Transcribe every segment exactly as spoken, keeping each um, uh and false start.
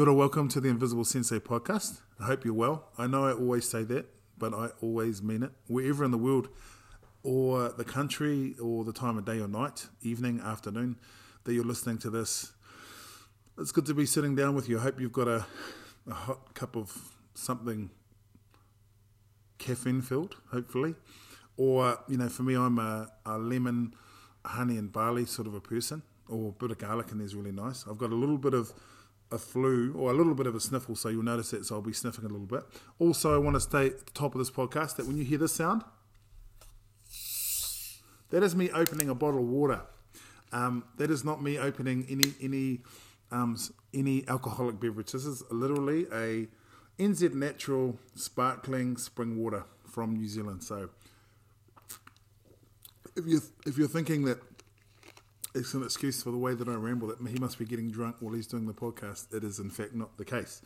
Kia ora, welcome to the Invisible Sensei podcast. I hope you're well. I know I always say that, but I always mean it. Wherever in the world or the country or the time of day or night, evening, afternoon, that you're listening to this, it's good to be sitting down with you. I hope you've got a, a hot cup of something caffeine-filled, hopefully. Or, you know, for me, I'm a, a lemon, honey and barley sort of a person, or a bit of garlic in there is really nice. I've got a little bit of a flu or a little bit of a sniffle, so you'll notice that, so I'll be sniffing a little bit. Also, I want to stay at the top of this podcast that when you hear this sound, that is me opening a bottle of water. Um, that is not me opening any any um, any alcoholic beverage. This is literally a N Z Natural sparkling spring water from New Zealand. So if you if you're thinking that it's an excuse for the way that I ramble, that he must be getting drunk while he's doing the podcast, it is in fact not the case.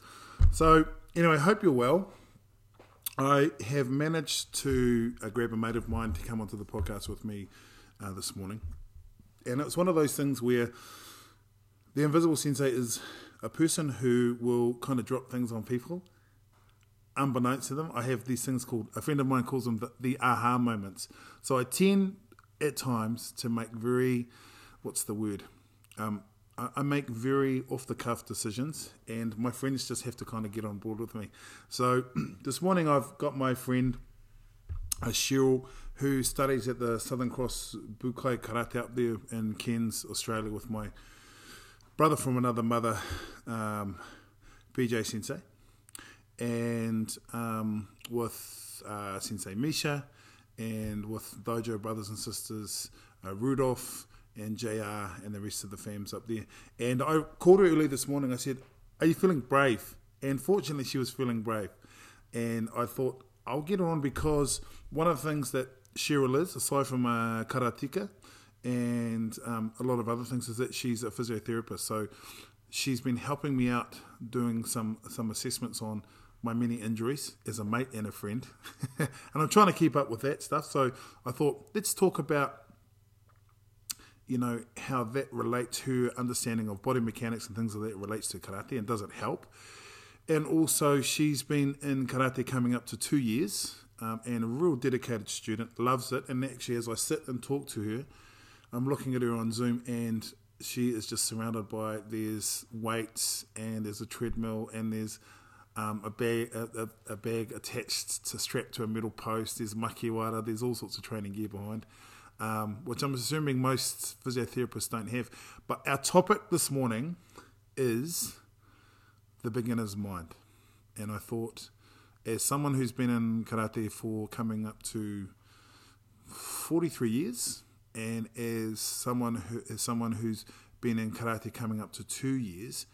So anyway, I hope you're well. I have managed to uh, grab a mate of mine to come onto the podcast with me uh, this morning. And it's one of those things where the Invisible Sensei is a person who will kind of drop things on people, unbeknownst to them. I have these things called, a friend of mine calls them the, the aha moments. So I tend at times to make very... What's the word? Um, I, I make very off-the-cuff decisions, and my friends just have to kind of get on board with me. So this morning I've got my friend uh, Sheryl, who studies at the Southern Cross Bukai Karate up there in Cairns, Australia, with my brother from another mother, um, P J Sensei, and um, with uh, Sensei Misha, and with dojo brothers and sisters, uh, Rudolph, and J R and the rest of the fams up there. And I called her early this morning. I said, are you feeling brave? And fortunately, she was feeling brave. And I thought, I'll get her on, because one of the things that Sheryl is, aside from uh, Karateka and um, a lot of other things, is that she's a physiotherapist. So she's been helping me out doing some, some assessments on my many injuries as a mate and a friend. And I'm trying to keep up with that stuff. So I thought, let's talk about, you know, how that relates, her understanding of body mechanics and things like that relates to karate, and does it help? And also, she's been in karate coming up to two years um, and a real dedicated student, loves it. And actually, as I sit and talk to her, I'm looking at her on Zoom, and she is just surrounded by, there's weights and there's a treadmill and there's um, a bag a, a, a bag attached to strapped to a metal post, there's makiwara, there's all sorts of training gear behind. Um, which I'm assuming most physiotherapists don't have. But our topic this morning is the beginner's mind. And I thought, as someone who's been in karate for coming up to forty-three years, and as someone who, as someone who's been in karate coming up to two years,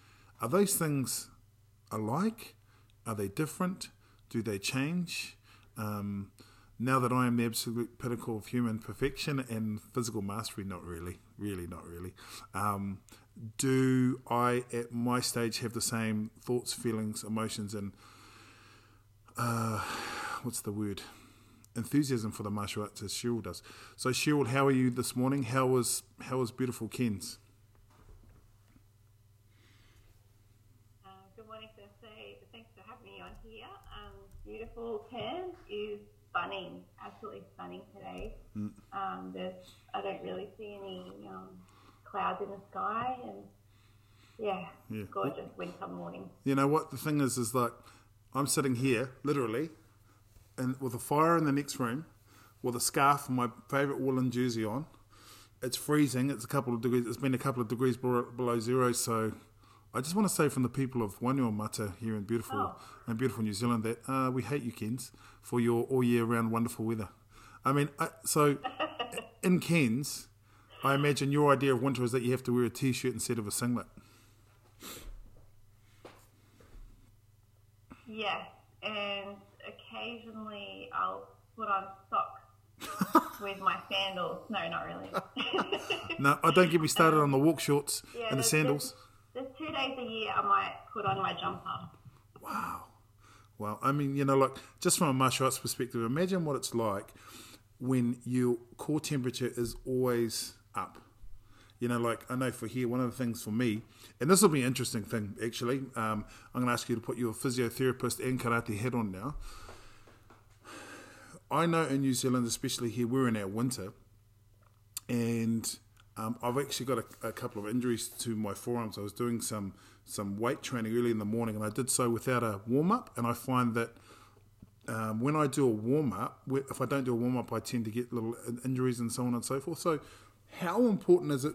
are those things alike? Are they different? Do they change? Um... Now that I am the absolute pinnacle of human perfection and physical mastery, not really, really not really. Um, do I, at my stage, have the same thoughts, feelings, emotions, and uh, what's the word? enthusiasm for the martial arts as Sheryl does. So Sheryl, how are you this morning? How was how was beautiful Cairns? Uh, good morning, Sensei. Thanks for having me on here. Um, beautiful Cairns is stunning, absolutely stunning today. Mm. Um, there's, I don't really see any um, clouds in the sky, and yeah, yeah. Gorgeous winter morning. You know what the thing is, is like I'm sitting here, literally, and with a fire in the next room, with a scarf and my favourite woolen jersey on. It's freezing. It's a couple of degrees. It's been a couple of degrees below, below zero, so. I just want to say from the people of Wanua Mata here in beautiful oh. in beautiful New Zealand that uh, we hate you, Cairns, for your all year round wonderful weather. I mean, I, so in Cairns, I imagine your idea of winter is that you have to wear a t-shirt instead of a singlet. Yes, and occasionally I'll put on socks with my sandals. No, not really. No, I don't get me started on the walk shorts yeah, and the sandals. Just, There's two days a year I might put on my jumper. Wow. Well, I mean, you know, like, just from a martial arts perspective, imagine what it's like when your core temperature is always up. You know, like I know for here, one of the things for me, and this will be an interesting thing, actually. Um, I'm going to ask you to put your physiotherapist and karate head on now. I know in New Zealand, especially here, we're in our winter, and um, I've actually got a, a couple of injuries to my forearms. I was doing some, some weight training early in the morning, and I did so without a warm-up, and I find that Um, when I do a warm-up, if I don't do a warm-up, I tend to get little injuries and so on and so forth. So how important is it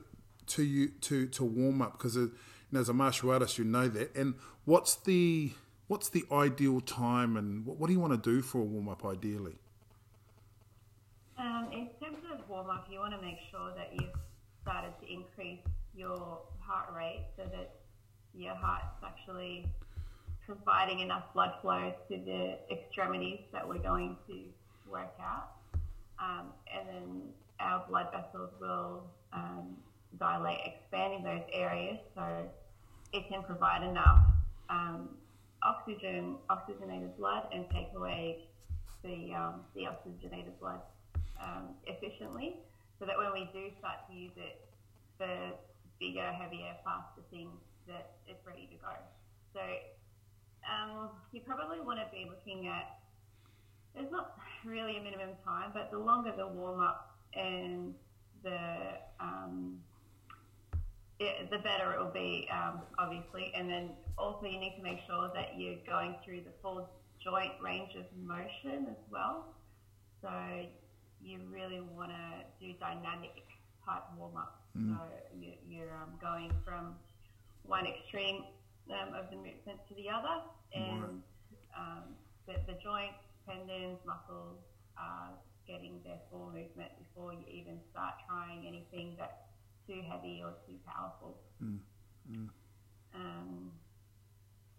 to you to, to warm up? Because you know, as a martial artist, you know that. And what's the what's the ideal time, and what, what do you want to do for a warm-up ideally? Um, in terms of warm-up, you want to make sure that you've started to increase your heart rate so that your heart's actually providing enough blood flow to the extremities that we're going to work out. Um, and then our blood vessels will um, dilate, expanding those areas, so it can provide enough um, oxygen, oxygenated blood, and take away the um, the oxygenated blood um, efficiently, so that when we do start to use it for bigger, heavier, faster things, that it's ready to go. So Um, you probably want to be looking at, there's not really a minimum time, but the longer the warm-up and the um, it, the better it will be, um, obviously. And then also you need to make sure that you're going through the full joint range of motion as well. So you really want to do dynamic type warm-up. Mm. So you, you're um, going from one extreme Um, of the movement to the other, and um, the, the joints, tendons, muscles are getting their full movement before you even start trying anything that's too heavy or too powerful. Mm. Mm. Um,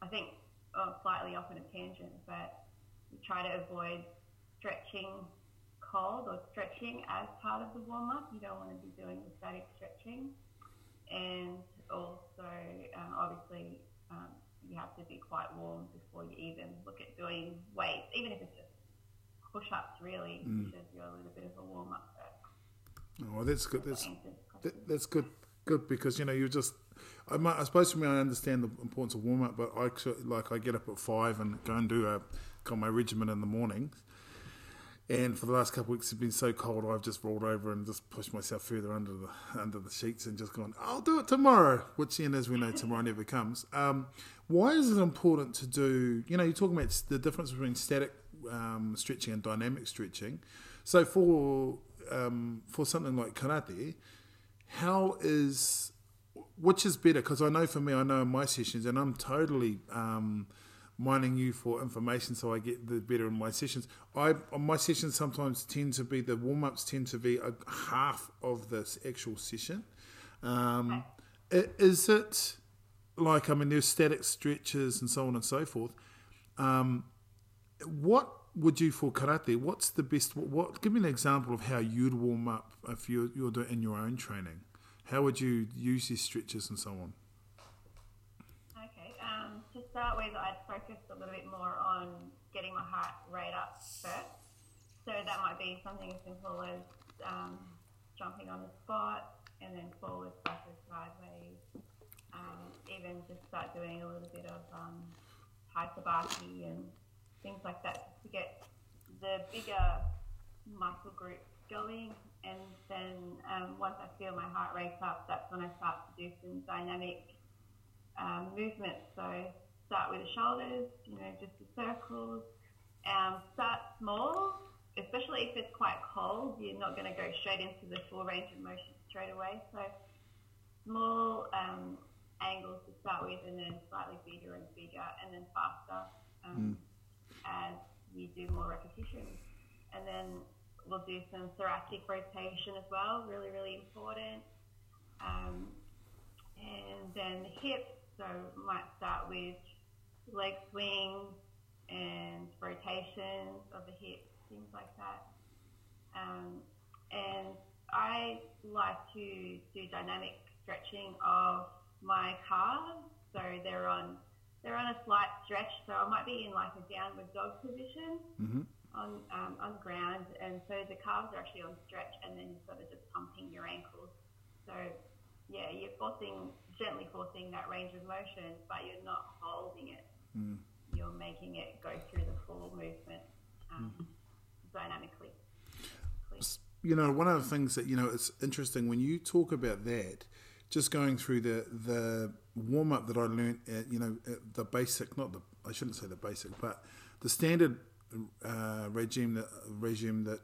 I think oh, slightly off on a tangent, but you try to avoid stretching cold or stretching as part of the warm-up. You don't want to be doing the static stretching, and also um, obviously Um, you have to be quite warm before you even look at doing weights, even if it's just push-ups. Really, mm. you should do a little bit of a warm-up first. Oh, that's good. That's that, that's good. Good, because you know you just. I, might, I suppose for me, I understand the importance of warm-up, but I like I get up at five and go and do a got my regimen in the morning. And for the last couple of weeks, it's been so cold, I've just rolled over and just pushed myself further under the under the sheets and just gone, I'll do it tomorrow, which, and as we know, tomorrow never comes. Um, why is it important to do, you know, you're talking about the difference between static um, stretching and dynamic stretching. So for um, for something like karate, how is, which is better? Because I know for me, I know in my sessions, and I'm totally... Um, mining you for information so I get the better in my sessions. I my sessions sometimes tend to be, the warm-ups tend to be a half of this actual session. Um, okay. Is it like, I mean, there's static stretches and so on and so forth. Um, what would you, for karate, what's the best, what? Give me an example of how you'd warm up if you're, you're doing in your own training. How would you use these stretches and so on? To start with, I'd focus a little bit more on getting my heart rate up first. So that might be something as simple as um, jumping on the spot and then forward, backward, sideways. Um, even just start doing a little bit of um, hyperbaki and things like that to get the bigger muscle groups going. And then um, once I feel my heart rate up, that's when I start to do some dynamic um, movements. So start with the shoulders, you know, just the circles. Um, start small, especially if it's quite cold. You're not going to go straight into the full range of motion straight away. So small um, angles to start with, and then slightly bigger and bigger, and then faster um, mm. as you do more repetitions. And then we'll do some thoracic rotation as well, really, really important. Um, and then the hips. So might start with leg swings and rotations of the hips, things like that. Um, and I like to do dynamic stretching of my calves. So they're on they're on a slight stretch. So I might be in like a downward dog position mm-hmm. on um, on the ground, and so the calves are actually on stretch, and then you're sort of just pumping your ankles. So yeah, you're forcing, gently forcing that range of motion, but you're not holding it. Mm. You're making it go through the full movement um, mm. dynamically. You know, one of the things that, you know, it's interesting when you talk about that, just going through the the warm-up that I learned at, you know, at the basic, not the, I shouldn't say the basic, but the standard uh, regime that regime that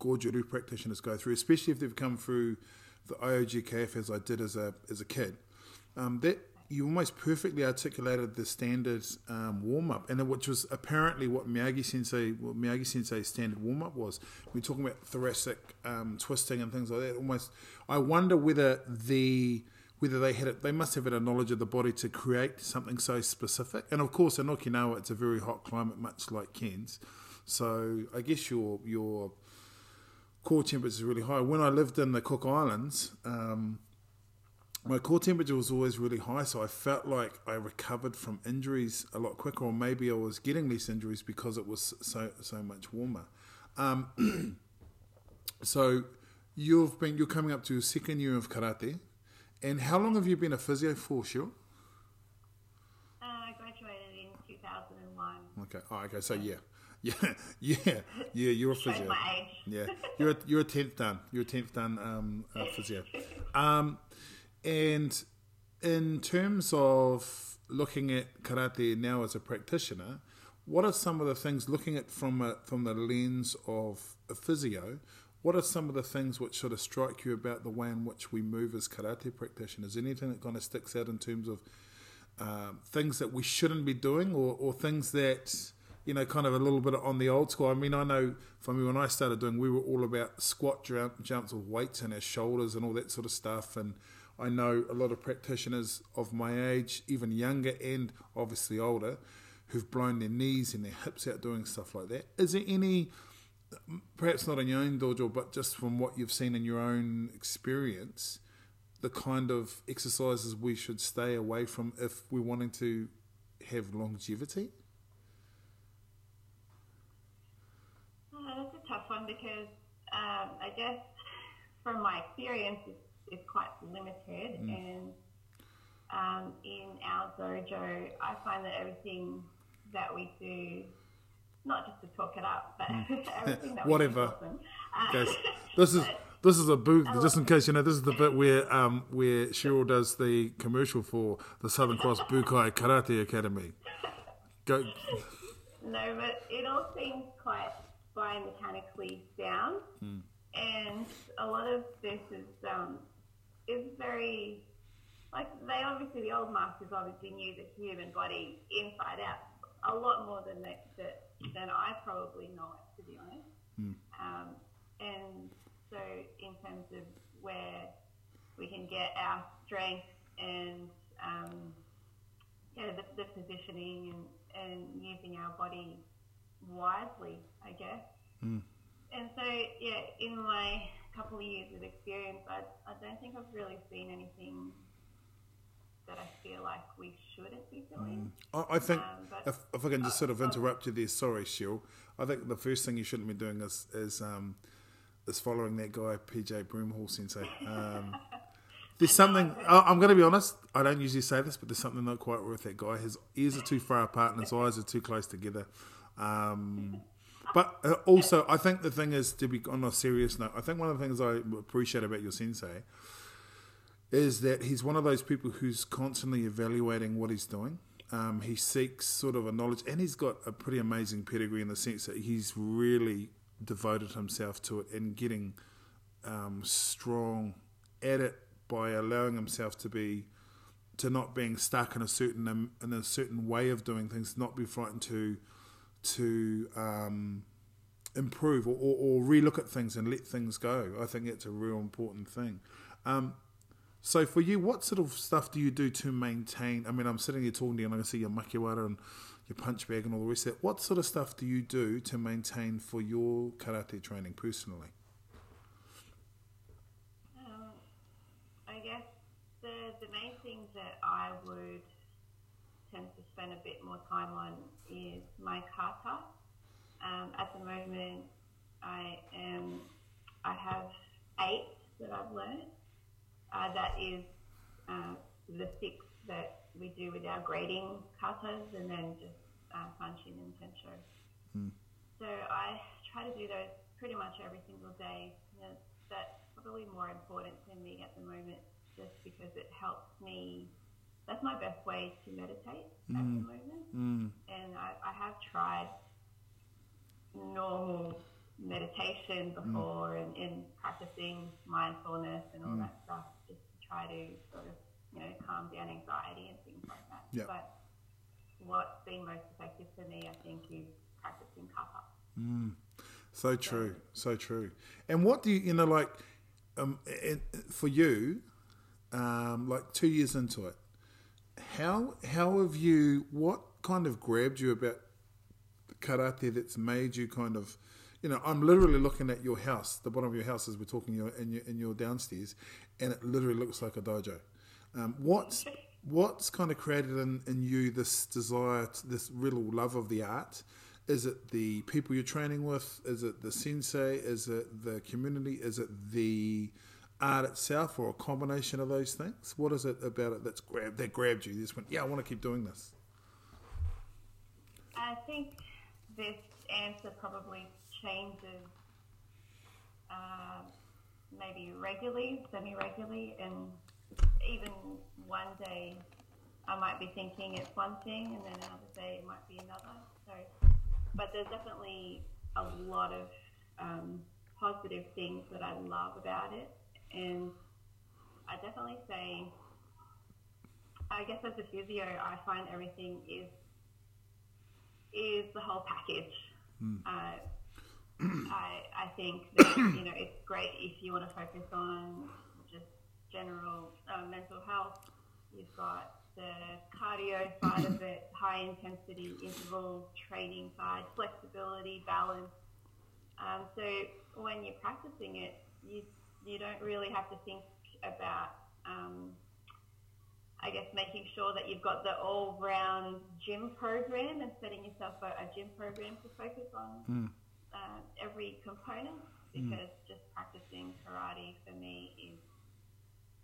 Goju-ryu practitioners go through, especially if they've come through the I O G K F as I did as a as a kid, um, that you almost perfectly articulated the standard um, warm-up, and which was apparently what Miyagi Sensei, what Miyagi Sensei's standard warm-up was. We were talking about thoracic um, twisting and things like that. Almost, I wonder whether the whether they had it. They must have had a knowledge of the body to create something so specific. And of course, in Okinawa, it's a very hot climate, much like Cairns. So I guess your your core temperature is really high. When I lived in the Cook Islands, Um, my core temperature was always really high, so I felt like I recovered from injuries a lot quicker, or maybe I was getting less injuries because it was so so much warmer. Um, so you've been you're coming up to your second year of karate, and how long have you been a physio for, Sheryl? Uh, I graduated in two thousand and one. Okay. Oh, okay. So yeah, yeah, yeah, yeah. You're a physio. My age. Yeah, you're a, you're a tenth dan. You're a tenth dan um, uh, physio. Um, And in terms of looking at karate now as a practitioner, what are some of the things, looking at from a, from the lens of a physio, what are some of the things which sort of strike you about the way in which we move as karate practitioners? Anything that kind of sticks out in terms of um, things that we shouldn't be doing, or, or things that, you know, kind of a little bit on the old school? I mean, I know for me when I started doing, we were all about squat jumps with weights and our shoulders and all that sort of stuff, and I know a lot of practitioners of my age, even younger and obviously older, who've blown their knees and their hips out doing stuff like that. Is there any, perhaps not in your own dojo, but just from what you've seen in your own experience, the kind of exercises we should stay away from if we're wanting to have longevity? Uh, that's a tough one because um, I guess from my experience, is quite limited, mm. and um, in our dojo, I find that everything that we do, not just to talk it up, but mm. everything that whatever. We do awesome. uh, this is this is a booth. Just in case you know, this is the bit where um where Sheryl does the commercial for the Southern Cross Bukai Karate Academy. Go. No, but it all seems quite biomechanically sound, mm. and a lot of this is um. Is very, like, they obviously, the old masters obviously knew the human body inside out a lot more than they, that, than I probably know it, to be honest. Mm. Um, and so in terms of where we can get our strength and, um, you know, the, the positioning and, and using our body wisely, I guess. Mm. And so, yeah, in my couple of years of experience, I, I don't think I've really seen anything that I feel like we shouldn't be doing. Mm. I, I think, um, if, if I can just uh, sort of interrupt you there, sorry, Sheryl, I think the first thing you shouldn't be doing is is, um, is following that guy, P J Broomhall Sensei. Um, there's something, I, I'm going to be honest, I don't usually say this, but there's something not quite worth that guy. His ears are too far apart and his eyes are too close together. Um... But also, I think the thing is, to be on a serious note, I think one of the things I appreciate about your sensei is that he's one of those people who's constantly evaluating what he's doing. Um, he seeks sort of a knowledge, and he's got a pretty amazing pedigree in the sense that he's really devoted himself to it and getting um, strong at it by allowing himself to be, to not being stuck in a certain in a certain way of doing things, not be frightened to. to um, improve or, or, or relook at things and let things go. I think it's a real important thing. Um, so for you, what sort of stuff do you do to maintain? I mean, I'm sitting here talking to you and I can see your makiwara and your punch bag and all the rest of that. What sort of stuff do you do to maintain for your karate training personally? Um, I guess the, the main thing that I would tend to spend a bit more time on is my kata. Um, at the moment, I am I have eight that I've learned, Uh, that is uh, the six that we do with our grading katas, and then just uh, Sanchin and Tensho. Mm. So I try to do those pretty much every single day. You know, that's probably more important to me at the moment, just because it helps me. That's my best way to meditate mm. at the moment. Mm. And I, I have tried normal meditation before mm. and, and practicing mindfulness and all mm. that stuff, just to try to sort of, you know, calm down anxiety and things like that. Yep. But what's been most effective for me, I think, is practicing kappa. Mm. So true, so true. And what do you, you know, like, um, and for you, um, like two years into it, how how have you? What kind of grabbed you about karate that's made you kind of, you know, I'm literally looking at your house, the bottom of your house as we're talking, your in your in your downstairs, and it literally looks like a dojo. Um, what's what's kind of created in, in you this desire, to, this real love of the art? Is it the people you're training with? Is it the sensei? Is it the community? Is it the art itself, or a combination of those things? What is it about it that's grabbed, that grabbed you? You just went, yeah, I want to keep doing this. I think this answer probably changes uh, maybe regularly, semi-regularly, and even one day I might be thinking it's one thing, and then another day it might be another. So, but there's definitely a lot of um, positive things that I love about it, and I definitely say, I guess as a physio, I find everything is is the whole package. Mm. Uh, I I think that, you know, it's great if you want to focus on just general uh, mental health. You've got the cardio side of it, high intensity interval training side, flexibility, balance. Um, so when you're practicing it, you you don't really have to think about, um, I guess, making sure that you've got the all-round gym program and setting yourself a, a gym program to focus on mm. uh, every component, because mm. just practicing karate for me is,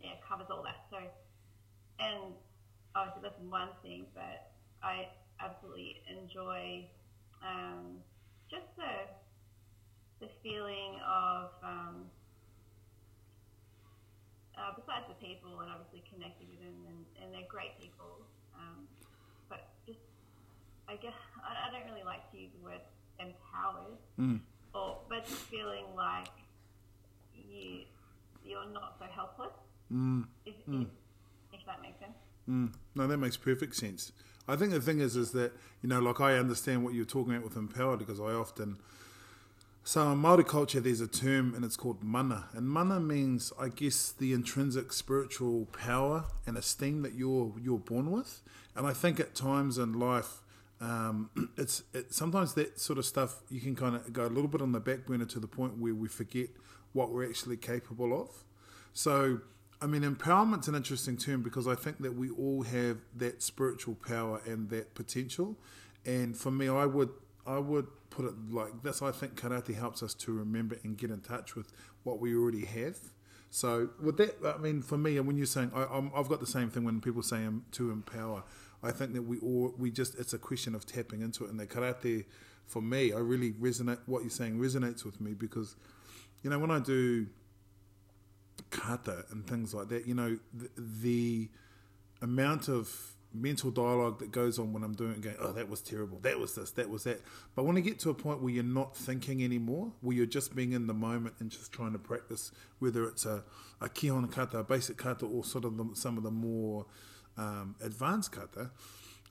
yeah, covers all that. So, and obviously that's one thing, but I absolutely enjoy um, just the the feeling of, um, uh, besides the people and obviously connecting with them, and, and they're great people, um, but just, I guess, I, I don't really like to use the word empowered, mm. or, but just feeling like you, you're not so helpless, mm. If, mm. If, if that makes sense. Mm. No, that makes perfect sense. I think the thing is, is that, you know, like I understand what you're talking about with empowered, because I often, so in Māori culture there's a term and it's called mana, and mana means, I guess, the intrinsic spiritual power and esteem that you're you're born with. And I think at times in life, um, it's it, sometimes that sort of stuff you can kind of go a little bit on the back burner to the point where we forget what we're actually capable of. So, I mean, empowerment's an interesting term, because I think that we all have that spiritual power and that potential. And for me, I would I would put it like this. I think karate helps us to remember and get in touch with what we already have. So with that, I mean, for me, and when you're saying, I, I'm, I've got the same thing when people say to empower. I think that we all, we just, it's a question of tapping into it. And the karate, for me, I really resonate, what you're saying resonates with me, because, you know, when I do kata and things like that, you know, the, the amount of mental dialogue that goes on when I'm doing it, going, oh, that was terrible, that was this, that was that. But when I get to a point where you're not thinking anymore, where you're just being in the moment and just trying to practice, whether it's a, a kihon kata, a basic kata, or sort of the, some of the more um, advanced kata,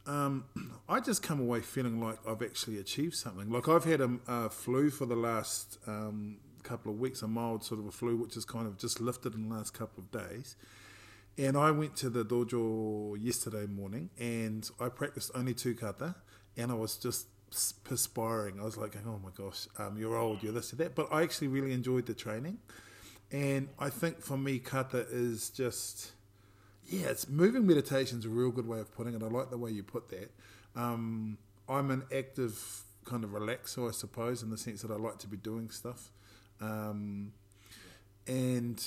um, I just come away feeling like I've actually achieved something. Like I've had a, a flu for the last um couple of weeks, a mild sort of a flu, which has kind of just lifted in the last couple of days. And I went to the dojo yesterday morning, and I practiced only two kata, and I was just perspiring. I was like, oh my gosh, um, you're old, you're this, you're that. But I actually really enjoyed the training. And I think for me, kata is just, yeah, it's moving meditation's a real good way of putting it. I like the way you put that. Um, I'm an active kind of relaxer, I suppose, in the sense that I like to be doing stuff. Um, and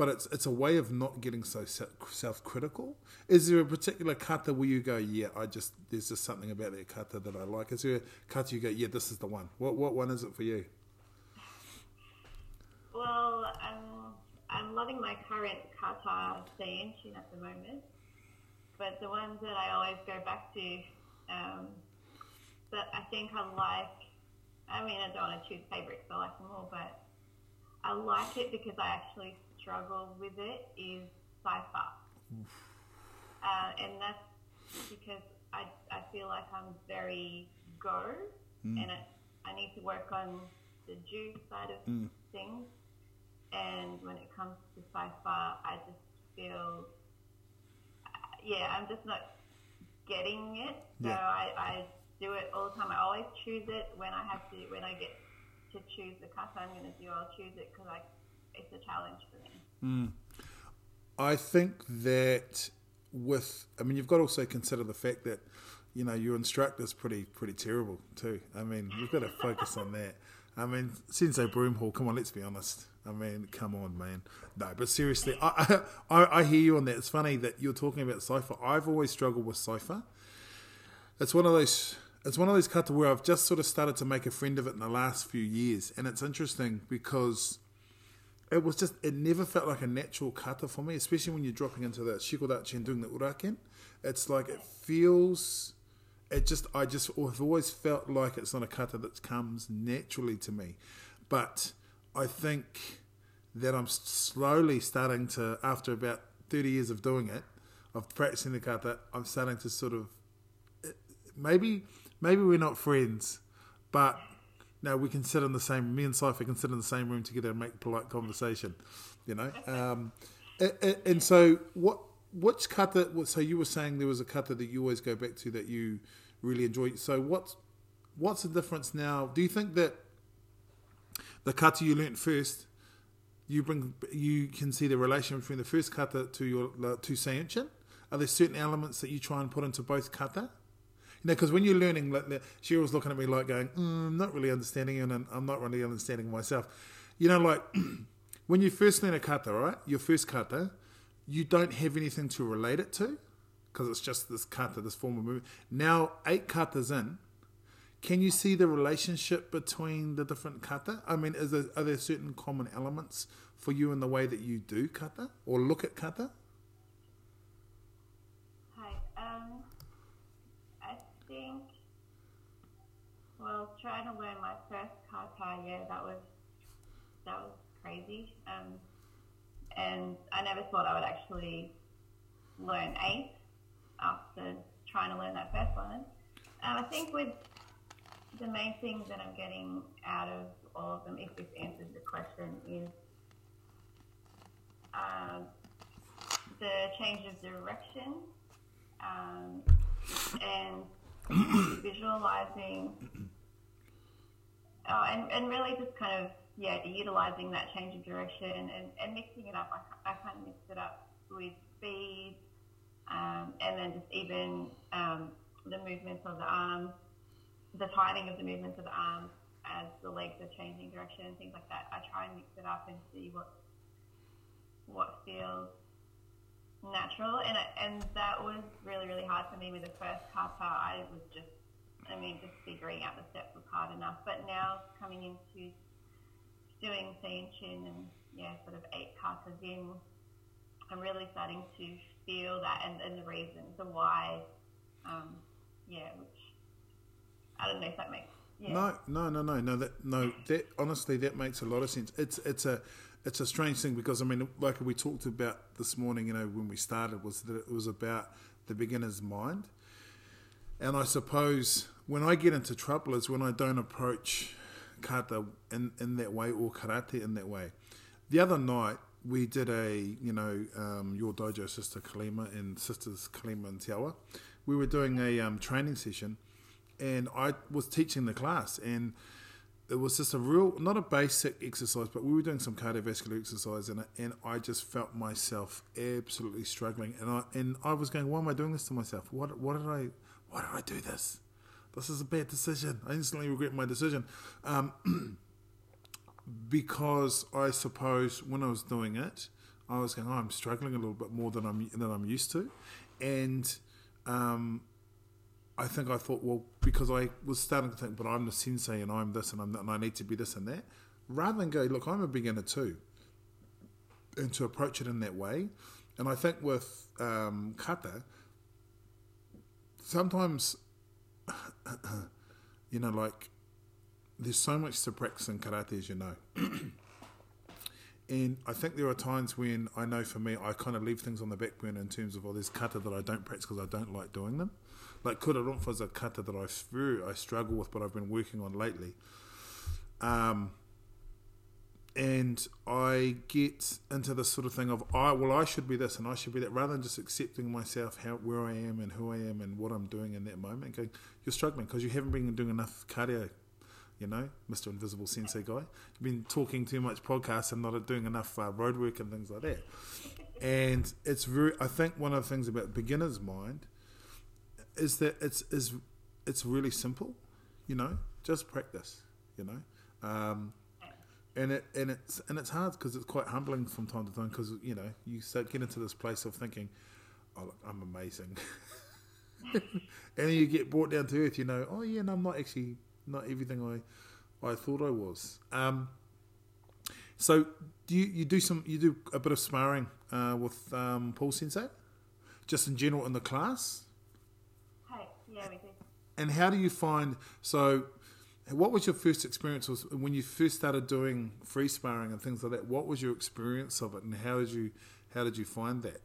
but it's it's a way of not getting so self-critical. Is there a particular kata where you go, yeah, I just there's just something about that kata that I like? Is there a kata you go, yeah, this is the one? What what one is it for you? Well, um, I'm loving my current kata Seiienchin at the moment, but the ones that I always go back to um, that I think I like, I mean, I don't want to choose favourites, I like them all, but I like it because I actually struggle with it is cipher. Uh, and that's because I, I feel like I'm very go, mm. and I, I need to work on the juice side of mm. things. And when it comes to cipher, I just feel, yeah, I'm just not getting it. So yeah. I, I do it all the time. I always choose it when I have to, when I get to choose the kata I'm going to do, I'll choose it because I, it's a challenge for me. Mm. I think that with, I mean, you've got to also consider the fact that, you know, your instructor's pretty, pretty terrible too. I mean, you've got to focus on that. I mean, Sensei Broomhall, come on, let's be honest. I mean, come on, man. No, but seriously, I, I I hear you on that. It's funny that you're talking about cipher. I've always struggled with cipher. It's one of those. It's one of those kata where I've just sort of started to make a friend of it in the last few years, and it's interesting because it was just it never felt like a natural kata for me, especially when you're dropping into that shikodachi and doing the uraken. It's like it feels. It just I just I've always felt like it's not a kata that comes naturally to me, but I think that I'm slowly starting to, after about thirty years of doing it, of practicing the kata, I'm starting to sort of, maybe maybe we're not friends, but no, we can sit in the same, me and Cypher can sit in the same room together and make polite conversation, you know. Um, and so what which kata, so you were saying there was a kata that you always go back to that you really enjoy. So what's, what's the difference now? Do you think that the kata you learnt first, you bring, you can see the relation between the first kata to your to Seiienchin? Are there certain elements that you try and put into both kata? You know, because when you're learning, like, Cheryl's looking at me like going, mm, "I'm not really understanding you, and I'm not really understanding myself." You know, like when you first learn a kata, right? Your first kata, you don't have anything to relate it to, because it's just this kata, this form of movement. Now, eight katas in. Can you see the relationship between the different kata? I mean, is there, are there certain common elements for you in the way that you do kata or look at kata? Hi. Um, I think, well, trying to learn my first kata, yeah, that was, that was crazy. Um, and I never thought I would actually learn eight after trying to learn that first one. Um, I think with... the main thing that I'm getting out of all of them, if this answers the question, is um, the change of direction um, and visualizing, oh, and, and really just kind of, yeah, utilizing that change of direction and, and mixing it up. I, I kind of mixed it up with speed um, and then just even um, the movements of the arms, the timing of the movements of the arms as the legs are changing direction and things like that. I try and mix it up and see what what feels natural. And I, and that was really, really hard for me with the first kata. I was just, I mean, just figuring out the steps was hard enough. But now coming into doing Seiienchin and, yeah, sort of eight katas in, I'm really starting to feel that and, and the reasons, the why, um, yeah, which, I don't know if that makes yeah. no, no, no, no, no. That no, that honestly, that makes a lot of sense. It's it's a it's a strange thing because I mean, like we talked about this morning, you know, when we started, was that it was about the beginner's mind, and I suppose when I get into trouble is when I don't approach kata in in that way or karate in that way. The other night we did a you know um, your dojo sister Kalima and sisters Kalima and Te Awa, we were doing a um, training session. And I was teaching the class, and it was just a real, not a basic exercise, but we were doing some cardiovascular exercise in it, and I just felt myself absolutely struggling. And I and I was going, why am I doing this to myself? What what did I why did I do this? This is a bad decision. I instantly regret my decision, um, because I suppose when I was doing it, I was going, oh, I'm struggling a little bit more than I'm than I'm used to, and um, I think I thought, well, because I was starting to think, but I'm the sensei and I'm this and I'm that, and I need to be this and that, rather than go, look, I'm a beginner too, and to approach it in that way. And I think with um, kata, sometimes, you know, like, there's so much to practice in karate, as you know. And I think there are times when, I know for me, I kind of leave things on the back burner in terms of, oh, there's kata that I don't practice because I don't like doing them. Like Kururunfa is a kata that I, I struggle with, but I've been working on lately. Um, and I get into this sort of thing of, I well, I should be this and I should be that, rather than just accepting myself, how where I am and who I am and what I'm doing in that moment. And going, you're struggling because you haven't been doing enough cardio, you know, Mister Invisible Sensei guy. You've been talking too much podcasts and not doing enough uh, road work and things like that. And it's very, I think one of the things about beginner's mind is that it's is it's really simple, you know, just practice, you know. Um, and it and it's and it's hard because it's quite humbling from time to time, because you know you start getting into this place of thinking, oh look, I'm amazing, and then you get brought down to earth. You know, oh yeah, no, I'm not actually not everything I I thought I was. Um, so do you, you do some you do a bit of sparring uh, with um, Paul Sensei, just in general in the class. Hey, yeah, we do. And how do you find so? What was your first experience was when you first started doing free sparring and things like that? What was your experience of it, and how did you how did you find that?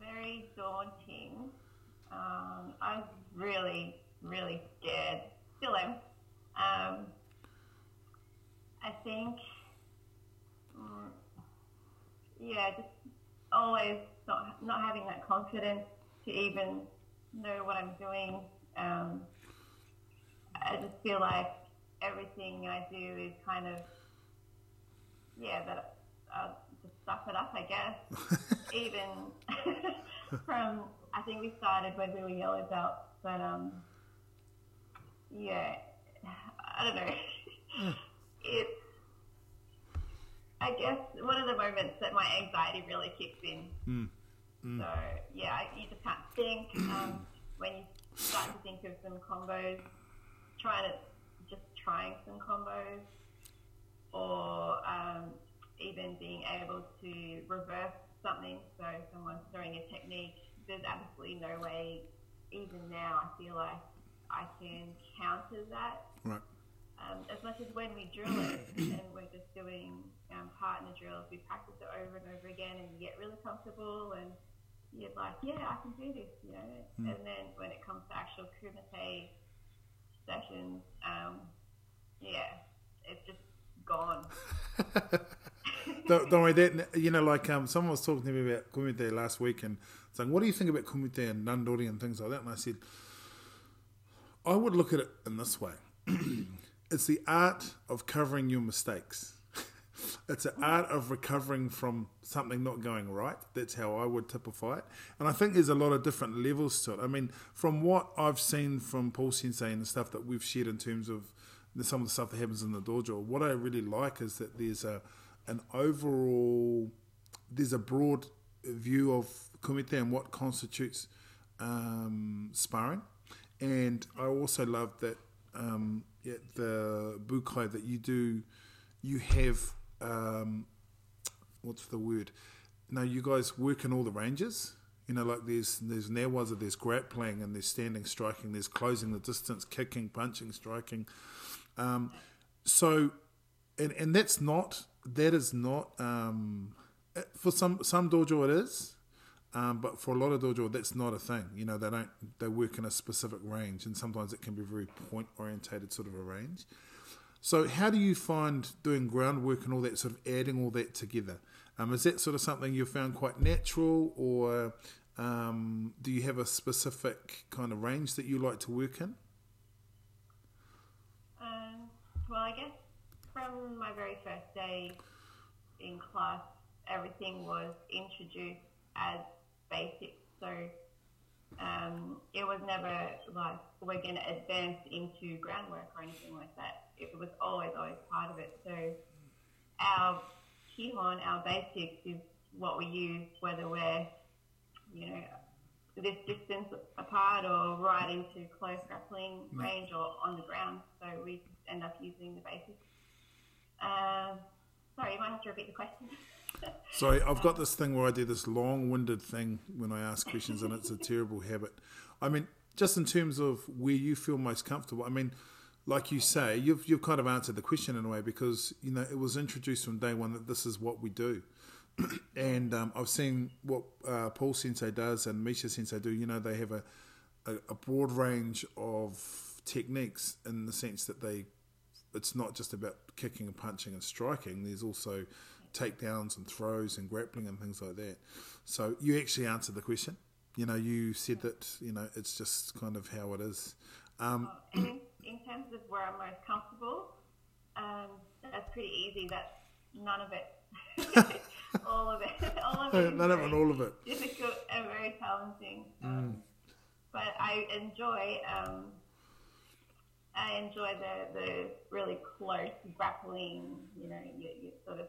Very daunting. Um, I was really, really scared. Still am. Um, I think, yeah, just always not not having that confidence to even know what I'm doing. Um, I just feel like everything I do is kind of, yeah, that I'll just suck it up, I guess. Even from, I think we started when we were young adults, but um, yeah, I don't know. It's, I guess, one of the moments that my anxiety really kicks in. Mm. Mm. So, yeah, you just can't think. Um, when you start to think of some combos, Trying to, just trying some combos, or um, even being able to reverse something. So someone's throwing a technique. There's absolutely no way, even now, I feel like I can counter that. Right. Um, as much as when we drill it, and we're just doing um, partner drills, we practice it over and over again, and you get really comfortable, and you're like, yeah, I can do this, you know. Mm. And then when it comes to actual kumite sessions, um, yeah, it's just gone. don't, don't worry, that, you know, like um, someone was talking to me about kumite last week and saying, what do you think about kumite and nandori and things like that? And I said, I would look at it in this way. It's the art of covering your mistakes. It's the art of recovering from something not going right. That's how I would typify it. And I think there's a lot of different levels to it. I mean, from what I've seen from Paul Sensei and the stuff that we've shared in terms of the, some of the stuff that happens in the dojo, what I really like is that there's a an overall, there's a broad view of kumite and what constitutes um, sparring. And I also love that um, yeah, the bukai that you do, you have... Um, what's the word? Now you guys work in all the ranges. You know, like there's there's nawaza, there's grappling, and there's standing, striking, there's closing the distance, kicking, punching, striking. Um, so, and and that's not that is not um, for some some dojo it is, um, but for a lot of dojo that's not a thing. You know, they don't they work in a specific range, and sometimes it can be very point orientated sort of a range. So how do you find doing groundwork and all that, sort of adding all that together? Um, is that sort of something you found quite natural, or um, do you have a specific kind of range that you like to work in? Um, well, I guess from my very first day in class, everything was introduced as basics. So um, it was never like we're going to advance into groundwork or anything like that. It was always, always part of it. So our Kihon, our basics, is what we use, whether we're, you know, this distance apart or right into close grappling range or on the ground. So we end up using the basics. Uh, sorry, you might have to repeat the question. Sorry, I've got this thing where I do this long-winded thing when I ask questions, and it's a terrible habit. I mean, just in terms of where you feel most comfortable, I mean, like you say, you've, you've kind of answered the question in a way, because, you know, it was introduced from day one that this is what we do. And um, I've seen what uh, Paul Sensei does and Misha Sensei do. You know, they have a, a, a broad range of techniques, in the sense that they, it's not just about kicking and punching and striking. There's also takedowns and throws and grappling and things like that. So you actually answered the question. You know, you said that, you know, it's just kind of how it is. Um, and in, in terms of where I'm most comfortable, um, that's pretty easy. That's none of it. all of it. All of it. None of it, all of it. Difficult and very challenging. Um, mm. But I enjoy... Um, I enjoy the, the really close grappling, you know, you're, you're sort of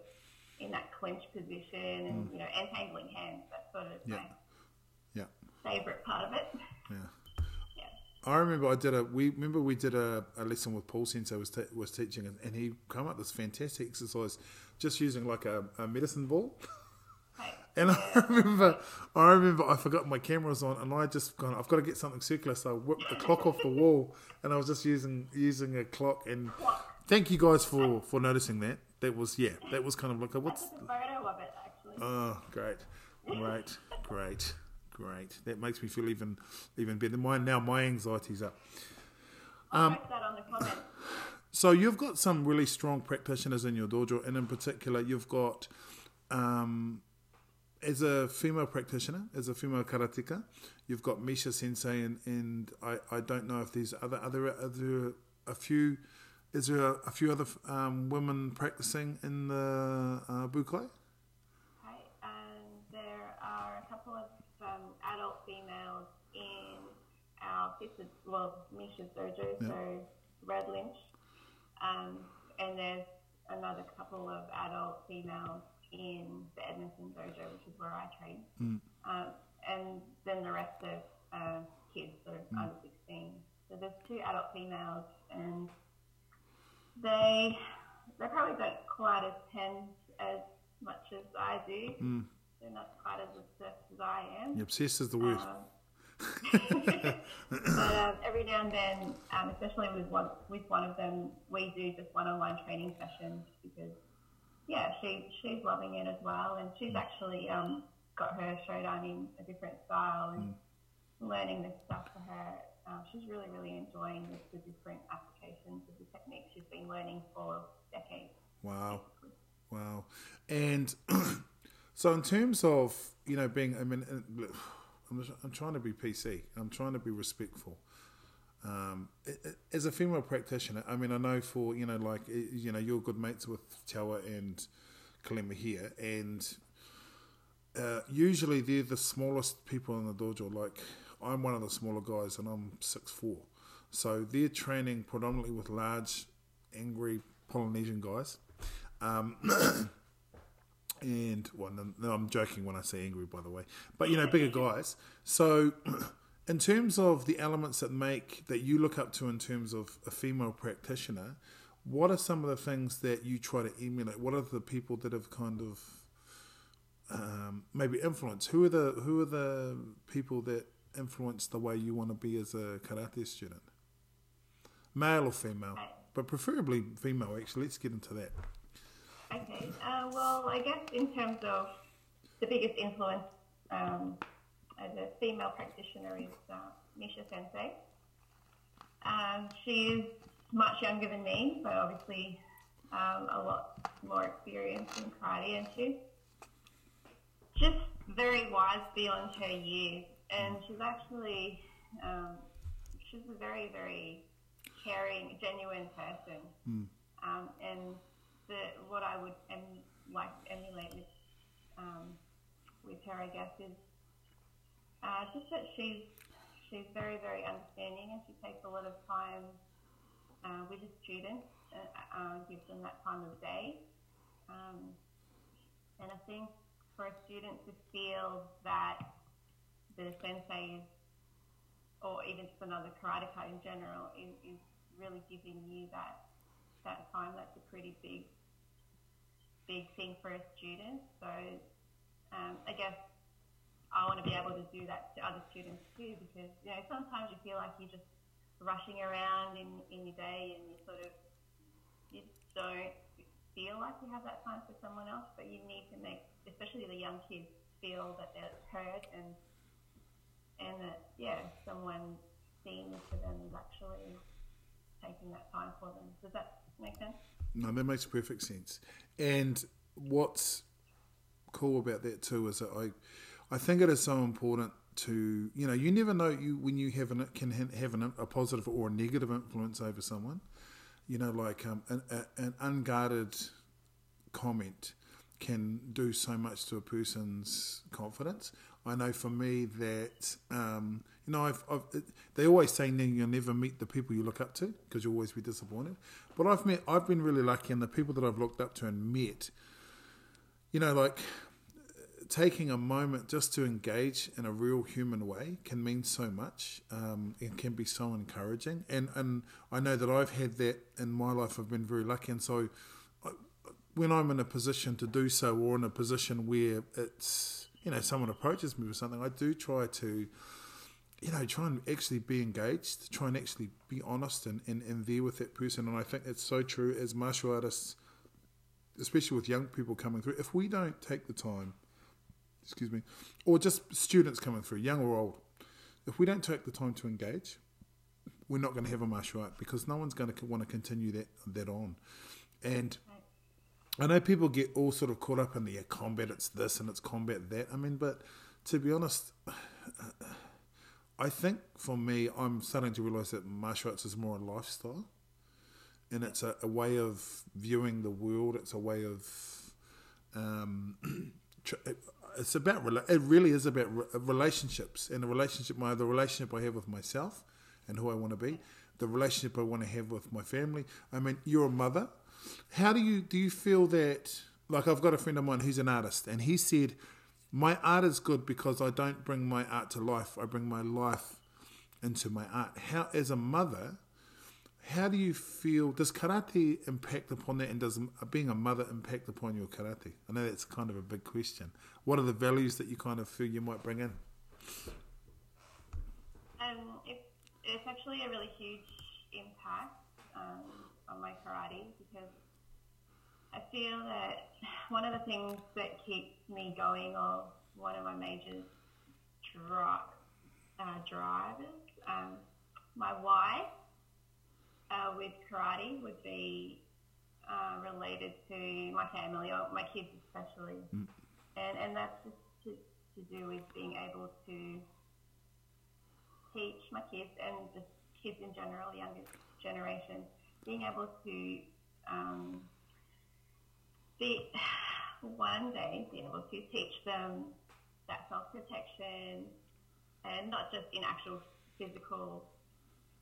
in that clinch position and, mm. you know, entangling hands. That's sort of yeah. my yeah. favourite part of it. Yeah. yeah. I remember I did a, we remember we did a, a lesson with Paul Sensei was, te was teaching, and, and he came up with this fantastic exercise just using like a, a medicine ball. And I remember, I remember, I forgot my camera was on, and I just gone, I've got to get something circular, so I whipped the clock off the wall, and I was just using using a clock. And thank you guys for for noticing that. That was yeah, that was kind of like a what's I took a photo of it actually. Oh, great, great, great, great. That makes me feel even even better. Mine now, my anxiety's up. I'll um, post that on the comments. So you've got some really strong practitioners in your dojo, and in particular, you've got. Um, As a female practitioner, as a female karateka, you've got Misha Sensei, and, and I, I don't know if there's other other other a few, is there a, a few other um, women practicing in the uh, Bukai? Right, um, there are a couple of um, adult females in our sister's, well, Misha's dojo, yeah. so Red Lynch, um, and there's another couple of adult females in the Edmondson dojo, which is where I train, mm. um, and then the rest of uh, kids, so mm. under sixteen. So there's two adult females, and they they probably don't quite attend as much as I do. Mm. They're not quite as obsessed as I am. You're obsessed is the word. Um, but um, every now and then, um, especially with one with one of them, we do just one-on-one training sessions because. Yeah, she, she's loving it as well, and she's actually um, got her Shodan in a different style and mm. learning this stuff for her. Um, she's really, really enjoying this, the different applications of the techniques she's been learning for decades. Wow, basically. Wow. And so in terms of, you know, being, I mean, I'm, I'm trying to be P C, I'm trying to be respectful. Um, as a female practitioner, I mean, I know for, you know, like, you know, you're good mates with Te Awa and Kalima here, and uh, usually they're the smallest people in the dojo. Like, I'm one of the smaller guys, and I'm six foot four. So they're training predominantly with large, angry Polynesian guys. Um, and, well, no, no, I'm joking when I say angry, by the way. But, you know, bigger guys. So... In terms of the elements that make, that you look up to in terms of a female practitioner, what are some of the things that you try to emulate? What are the people that have kind of um, maybe influenced? Who are the who are the people that influence the way you want to be as a karate student? Male or female? But preferably female, actually. Let's get into that. Okay. Uh, well, I guess in terms of the biggest influence, um, as a female practitioner is uh, Misha Sensei. Um, she is much younger than me, but obviously um, a lot more experienced in karate, and she's just very wise beyond her years. And she's actually, um, she's a very, very caring, genuine person. Mm. Um, and the, what I would em like emulate with, um, with her, I guess, is Uh, just that she's she's very, very understanding, and she takes a lot of time uh, with the students, uh, uh, gives them that time of day. Um, And I think for a student to feel that the sensei, or even for another karateka in general, is, is really giving you that that time, that's a pretty big, big thing for a student. So um, I guess I want to be able to do that to other students too, because, you know, sometimes you feel like you're just rushing around in, in your day and you sort of, you don't feel like you have that time for someone else, but you need to make, especially the young kids, feel that they're heard and and that, yeah, someone seeing this to them is actually taking that time for them. Does that make sense? No, that makes perfect sense. And what's cool about that too is that I, I think it is so important to, you know, you never know you when you have an, can have an, a positive or a negative influence over someone. You know, like um, an, a, an unguarded comment can do so much to a person's confidence. I know for me that, um, you know, I've, I've, they always say you'll never meet the people you look up to because you'll always be disappointed. But I've met, I've been really lucky, and the people that I've looked up to and met, you know, like taking a moment just to engage in a real human way can mean so much, um, and can be so encouraging. And, and I know that I've had that in my life. I've been very lucky. And so I, when I'm in a position to do so, or in a position where it's, you know, someone approaches me with something, I do try to, you know, try and actually be engaged, try and actually be honest and, and, and there with that person. And I think it's so true as martial artists, especially with young people coming through. If we don't take the time, excuse me, or just students coming through, young or old, if we don't take the time to engage, we're not going to have a martial art, because no one's going to want to continue that, that on. And I know people get all sort of caught up in the yeah, combat, it's this and it's combat that. I mean, but to be honest, I think for me, I'm starting to realise that martial arts is more a lifestyle, and it's a, a way of viewing the world. It's a way of, um, it's about, it really is about relationships, and the relationship, my the relationship I have with myself and who I want to be, the relationship I want to have with my family. I mean, you're a mother. How do you do you feel that, like, I've got a friend of mine who's an artist, and he said, my art is good because I don't bring my art to life, I bring my life into my art. How, as a mother, how do you feel, does karate impact upon that, and does being a mother impact upon your karate? I know that's kind of a big question. What are the values that you kind of feel you might bring in? Um, it's, it's actually a really huge impact um, on my karate, because I feel that one of the things that keeps me going, or one of my major dri- uh, drivers, um, my why uh, with karate would be uh, related to my family, or my kids especially. Mm. And and that's just to, to do with being able to teach my kids, and just kids in general, younger generation, being able to um, be, one day be able to teach them that self-protection, and not just in actual physical,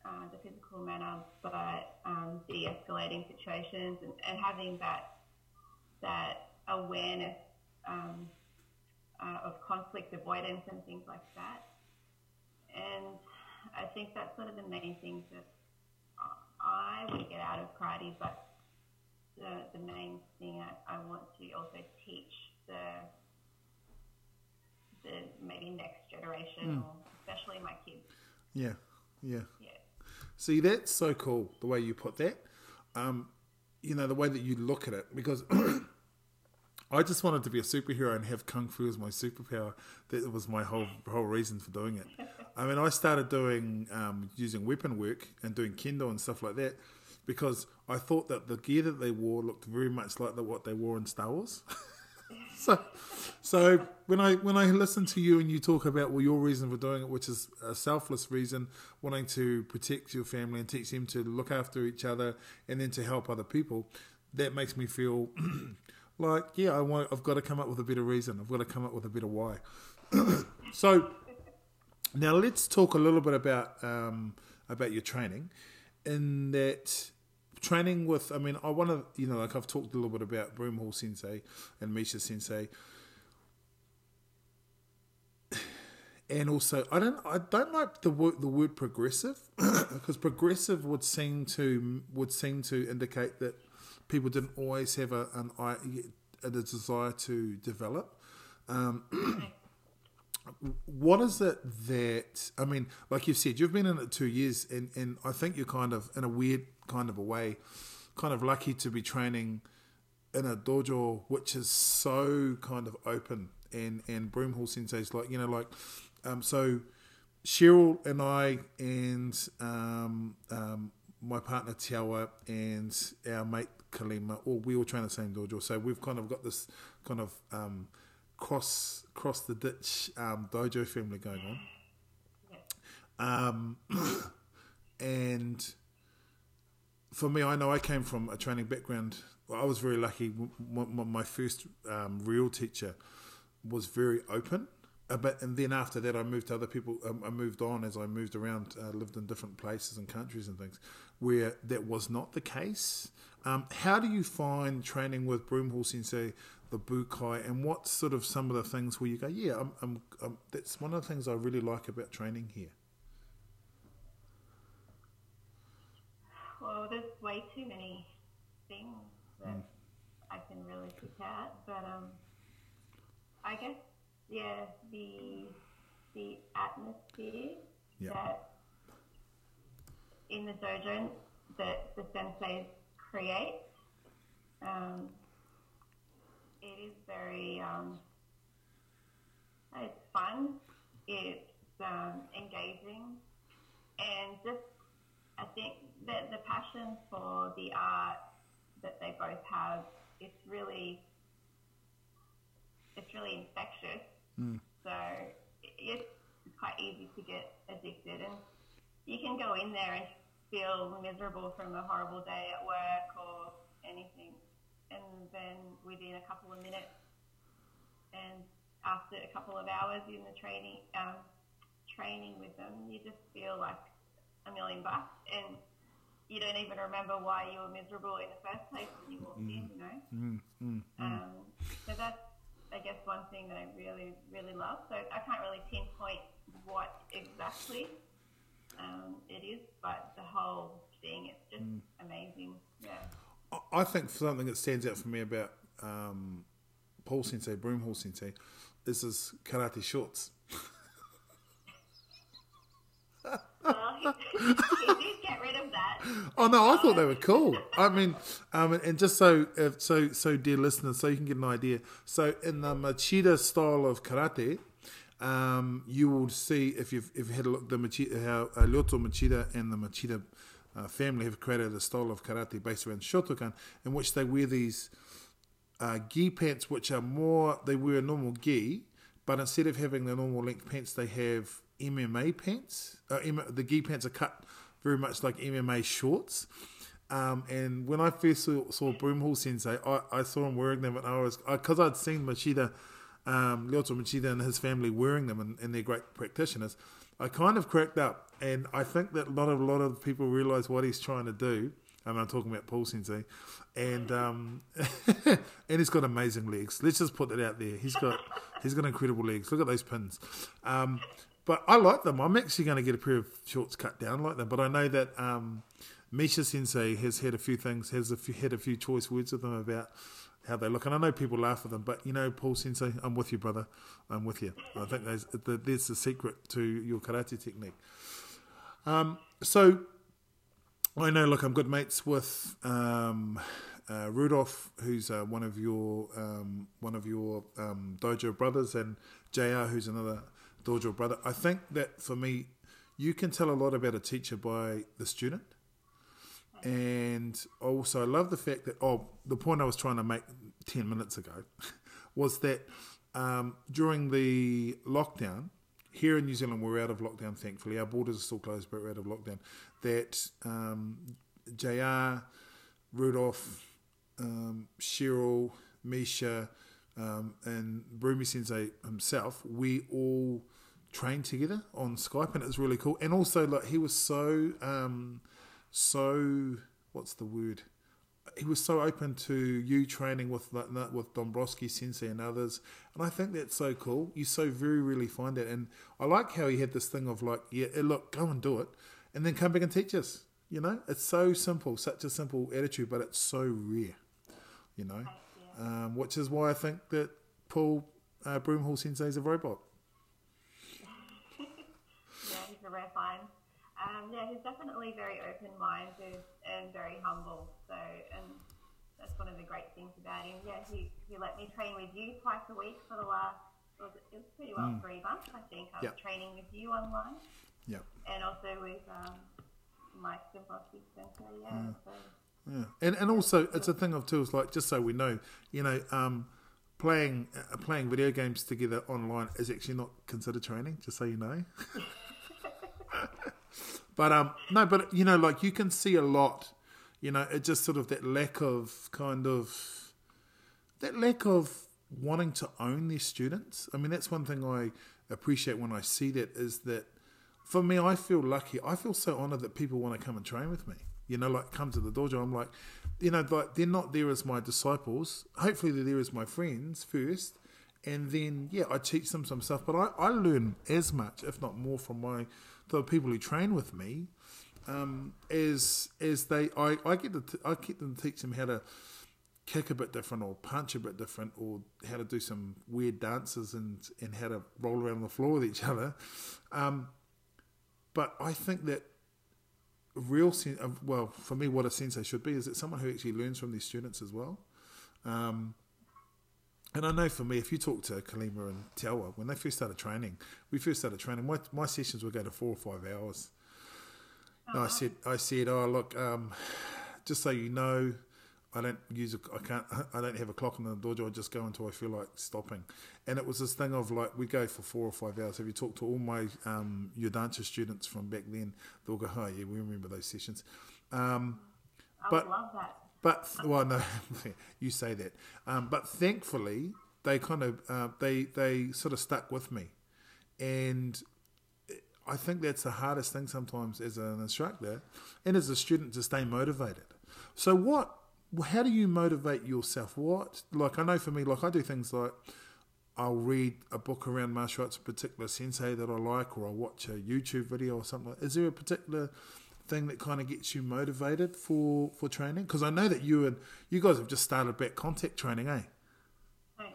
uh, the physical manner, but um, de-escalating situations, and, and having that that awareness um, uh, of conflict avoidance and things like that. And I think that's sort of the main thing that I would get out of karate, but the, the main thing I, I want to also teach the the maybe next generation, mm. or especially my kids. Yeah, yeah, yeah. See, that's so cool the way you put that. Um, you know, the way that you look at it, because I just wanted to be a superhero and have kung fu as my superpower. That was my whole whole reason for doing it. I mean, I started doing, um, using weapon work and doing kendo and stuff like that because I thought that the gear that they wore looked very much like the, what they wore in Star Wars. so, so when I when I listen to you and you talk about, well, your reason for doing it, which is a selfless reason, wanting to protect your family and teach them to look after each other and then to help other people, that makes me feel like, yeah, I want, I've got to come up with a better reason. I've got to come up with a better why. So. Now let's talk a little bit about um, about your training, in that training with, I mean, I want to, you know, like I've talked a little bit about Broomhall Sensei and Misha Sensei. And also, I don't, I don't like the word, the word progressive, because progressive would seem to would seem to indicate that people didn't always have a an a desire to develop. Um, what is it that, I mean, like you said, you've been in it two years, and and I think you're kind of in a weird kind of a way, kind of lucky to be training in a dojo which is so kind of open, and and Broomhall Sensei's like, you know, like. Um, so Sheryl and I and um, um, my partner Te Awa and our mate Kalima, all, we all train the same dojo. So we've kind of got this kind of um, cross cross the ditch um, dojo family going on. Um, and for me, I know I came from a training background. I was very lucky. My first um, real teacher was very open. But and then after that, I moved to other people. Um, I moved on as I moved around, uh, lived in different places and countries and things where that was not the case. Um, how do you find training with Broomhall Sensei, the Bukai, and what sort of some of the things where you go, yeah, I'm, I'm, I'm, that's one of the things I really like about training here? Well, there's way too many things that mm. I can really pick out, but um, I guess. Yeah, the the atmosphere yep. that in the dojo that the senseis create, um, it is very um, it's fun, it's um, engaging, and just I think that the passion for the art that they both have, it's really it's really infectious. Mm. So it's quite easy to get addicted, and you can go in there and feel miserable from a horrible day at work or anything, and then within a couple of minutes and after a couple of hours in the training um, training with them, you just feel like a million bucks, and you don't even remember why you were miserable in the first place when you walked mm. in, you know. Mm, mm, mm. Um, so that's I guess one thing that I really, really love. So I can't really pinpoint what exactly um, it is, but the whole thing, it's just mm. amazing. Yeah. I think something that stands out for me about um, Paul Sensei, Broomhall Sensei, is his karate shorts. Well, he, he did get rid of that. Oh no, I thought they were cool. I mean, um, and just so, so, so, dear listeners, so you can get an idea. So, in the Machida style of karate, um, you will see if you've if you had a look the Machida, how uh, Lyoto Machida and the Machida uh, family have created a style of karate based around Shotokan, in which they wear these uh, gi pants, which are more they wear normal gi, but instead of having the normal length pants, they have M M A pants. Uh, the gi pants are cut very much like M M A shorts. Um, and when I first saw, saw Broomhall Sensei, I, I saw him wearing them, and I was because I'd seen Machida, um, Lyoto Machida and his family wearing them, and, and they're great practitioners. I kind of cracked up, and I think that a lot of a lot of people realise what he's trying to do. I mean, I'm talking about Paul Sensei, and um, and he's got amazing legs. Let's just put that out there. He's got he's got incredible legs. Look at those pins. Um, But I like them. I'm actually going to get a pair of shorts cut down like them. But I know that um, Misha Sensei has had a few things, has a few, had a few choice words with them about how they look. And I know people laugh at them. But, you know, Paul Sensei, I'm with you, brother. I'm with you. I think there's the, there's the secret to your karate technique. Um, so I know, look, I'm good mates with um, uh, Rudolph, who's uh, one of your, um, one of your um, dojo brothers, and J R, who's another dojo brother. I think that for me, you can tell a lot about a teacher by the student, and also I love the fact that oh, the point I was trying to make ten minutes ago was that um, during the lockdown here in New Zealand, we're out of lockdown thankfully. Our borders are still closed, but we're out of lockdown. That um, J R, Rudolph, um, Sheryl, Misha, um, and Broomhall Sensei himself, we all trained together on Skype, and it was really cool. And also, like, he was so um, so what's the word? He was so open to you training with with Dombrowski Sensei and others, and I think that's so cool. You so very rarely find that, and I like how he had this thing of like, yeah, look, go and do it, and then come back and teach us. You know, it's so simple, such a simple attitude, but it's so rare. You know, um, which is why I think that Paul uh, Broomhall Sensei is a robot. Yeah, he's a robot. Um, yeah, he's definitely very open-minded and very humble. So, and that's one of the great things about him. Yeah, he, he let me train with you twice a week for the last, was it, it was pretty well mm. three months, I think. I was yep. training with you online. Yeah. And also with um, Mike Dombrowski Sensei. Yeah. Mm. So. Yeah. And and also it's a thing of too. It's like, just so we know, you know, um, playing uh, playing video games together online is actually not considered training. Just so you know. But um no, but you know, like you can see a lot, you know, it just sort of that lack of kind of that lack of wanting to own their students. I mean, that's one thing I appreciate when I see that, is that for me, I feel lucky. I feel so honoured that people want to come and train with me. You know, like come to the dojo. I'm like, you know, like they're not there as my disciples. Hopefully, they're there as my friends first, and then yeah, I teach them some stuff. But I I learn as much, if not more, from my the people who train with me, um, as as they I I get to I get them to teach them how to kick a bit different, or punch a bit different, or how to do some weird dances, and and how to roll around the floor with each other. Um, but I think that real sense, well, for me, what a sensei should be is that someone who actually learns from their students as well. Um, and I know for me, if you talk to Kalima and Te Awa, when they first started training, we first started training, my my sessions would go to four or five hours. Uh-huh. And I said, I said, oh look, um, just so you know, I don't use, a, I can't, I don't have a clock in the dojo. I just go until I feel like stopping. And it was this thing of like, we go for four or five hours. Have you talked to all my um, Yodancha students from back then? They'll go, oh yeah, we remember those sessions. Um, I but, would love that. But well, no, you say that. Um, but thankfully, they kind of uh, they they sort of stuck with me, and I think that's the hardest thing sometimes as an instructor and as a student, to stay motivated. So what? How do you motivate yourself? What, like, I know for me, like I do things like I'll read a book around martial arts, a particular sensei that I like, or I'll watch a YouTube video or something. Is there a particular thing that kind of gets you motivated for, for training? Because I know that you and you guys have just started back contact training, eh?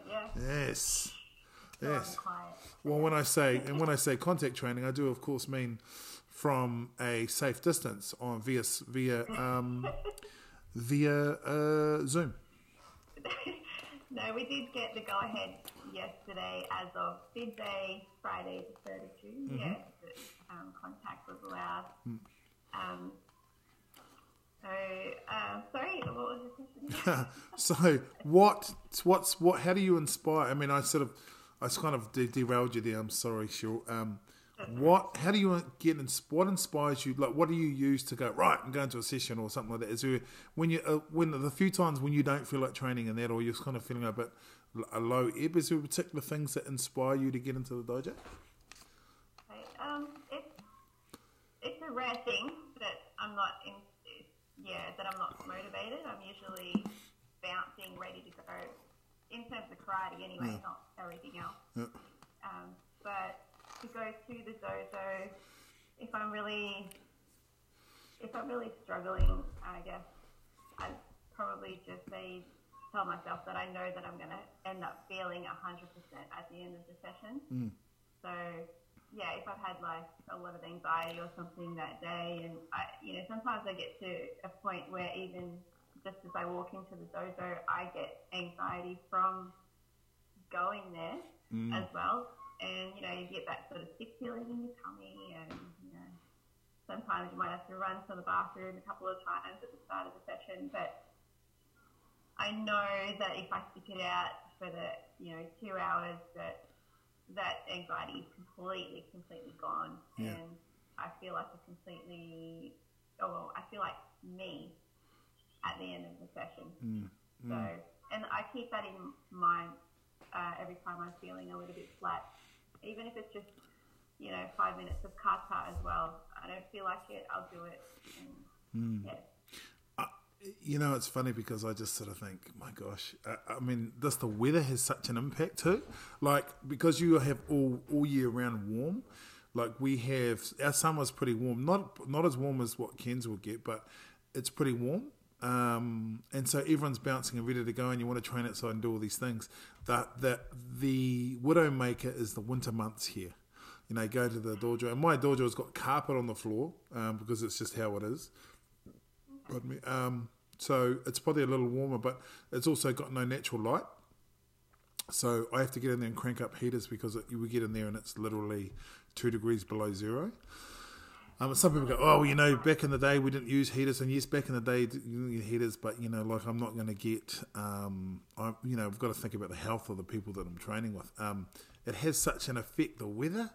Yeah. Yes. Yes. Well, when I say and when I say contact training, I do of course mean from a safe distance on via via. Um, via uh, Zoom. No, we did get the go-ahead yesterday as of midday, Friday the third of June. Mm-hmm. Yeah, the, um, contact was allowed. Mm. Um, so, uh, sorry, what was the question? So, what, what's, what, how do you inspire? I mean, I sort of, I kind of de derailed you there. I'm sorry, Sheryl. Um, What? How do you get? What inspires you? Like, what do you use to go, right, I'm going to a session or something like that? Is there, when you uh, when the few times when you don't feel like training and that, or you're kind of feeling a bit a low ebb, is there particular things that inspire you to get into the dojo? Um, it's it's a rare thing that I'm not in. Yeah, that I'm not motivated. I'm usually bouncing, ready to go. In terms of karate, anyway, yeah. Not everything else. Yeah. Um, but to go to the dojo, if I'm really, if I'm really struggling, I guess I'd probably just say, tell myself that I know that I'm going to end up feeling one hundred percent at the end of the session. Mm. So, yeah, if I've had like a lot of anxiety or something that day, and I, you know, sometimes I get to a point where even just as I walk into the dojo, I get anxiety from going there mm. as well. And, you know, you get that sort of sick feeling in your tummy, and, you know, sometimes you might have to run to the bathroom a couple of times at the start of the session. But I know that if I stick it out for the, you know, two hours, that that anxiety is completely, completely gone. Yeah. And I feel like a completely, oh, well, I feel like me at the end of the session. Mm, mm. So, and I keep that in mind uh, every time I'm feeling a little bit flat. Even if it's just, you know, five minutes of kata as well. I don't feel like it, I'll do it. And, mm. yeah. You know, it's funny because I just sort of think, my gosh, I, I mean, this, the weather has such an impact too. Like, because you have all, all year round warm, like we have, our summer's pretty warm. Not not as warm as what Ken's will get, but it's pretty warm. Um, and so everyone's bouncing and ready to go, and you want to train outside and do all these things. That that the widowmaker is the winter months here. You know, go to the dojo, and my dojo's got carpet on the floor um, because it's just how it is. Pardon me. Um, so it's probably a little warmer, but it's also got no natural light. So I have to get in there and crank up heaters because it, you would get in there and it's literally two degrees below zero. Um, some people go, oh, well, you know, back in the day we didn't use heaters. And yes, back in the day you didn't use heaters, but, you know, like I'm not going to get, um, I, you know, I've got to think about the health of the people that I'm training with. Um, it has such an effect, the weather.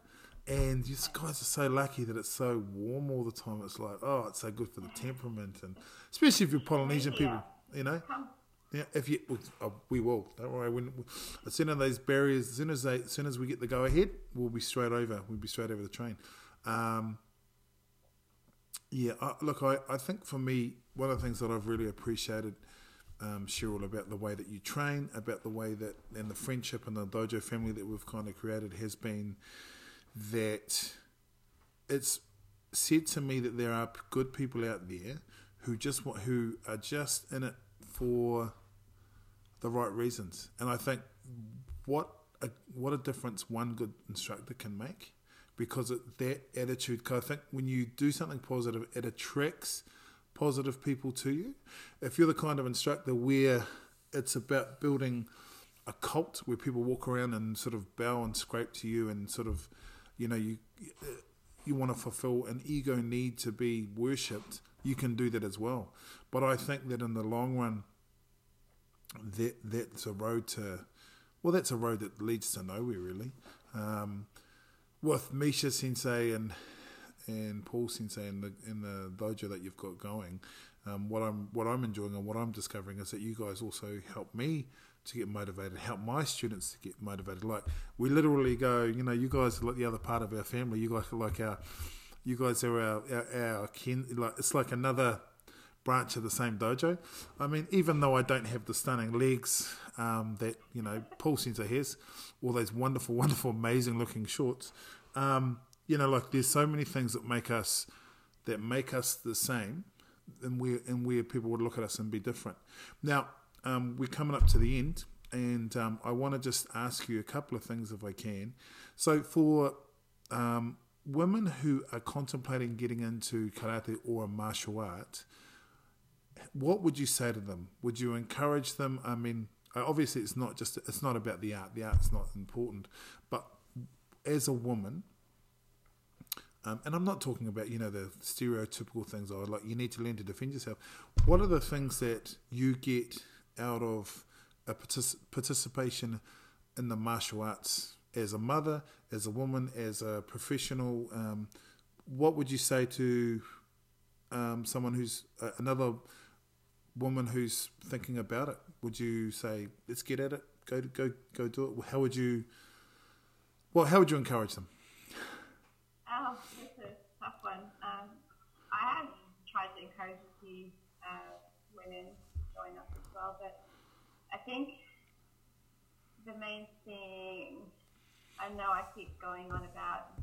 And you guys are so lucky that it's so warm all the time. It's like, oh, it's so good for the temperament, and especially if you're Polynesian people, you know. Yeah, if you, we will. Don't worry. When as soon as those barriers, as soon as they, as soon as we get the go ahead, we'll be straight over. We'll be straight over the train. Um, yeah. I, look, I, I think for me, one of the things that I've really appreciated, um, Sheryl, about the way that you train, about the way that, and the friendship and the dojo family that we've kind of created has been, that it's said to me that there are good people out there who just want, who are just in it for the right reasons. And I think what a, what a difference one good instructor can make, because of that attitude. Cause I think when you do something positive, it attracts positive people to you. If you're the kind of instructor where it's about building a cult where people walk around and sort of bow and scrape to you and sort of, you know, you you want to fulfill an ego need to be worshipped, you can do that as well. But I think that in the long run, that that's a road to, well, that's a road that leads to nowhere, really. Um, with Misha Sensei and and Paul Sensei and the, and the dojo that you've got going, um, what I'm what I'm enjoying and what I'm discovering is that you guys also help me to get motivated, help my students to get motivated. Like, we literally go, you know, you guys are like the other part of our family. You guys are like our, you guys are our, our, our kin, like, it's like another branch of the same dojo. I mean, even though I don't have the stunning legs um, that, you know, Paul Sensei has, all those wonderful, wonderful, amazing looking shorts, um, you know, like there's so many things that make us, that make us the same, and where, and where people would look at us and be different. Now, Um, we're coming up to the end, and um, I want to just ask you a couple of things if I can. So for um, women who are contemplating getting into karate or a martial art, what would you say to them? Would you encourage them? I mean, obviously it's not just, it's not about the art. The art's not important. But as a woman, um, and I'm not talking about, you know, the stereotypical things, or like you need to learn to defend yourself. What are the things that you get out of a partic- participation in the martial arts as a mother, as a woman, as a professional? Um, what would you say to um, someone who's uh, another woman who's thinking about it? Would you say, let's get at it, go go go do it? How would you? Well, how would you encourage them? Oh, that's a tough one. Um, I have tried to encourage a few uh, women join up as well, but I think the main thing, I know I keep going on about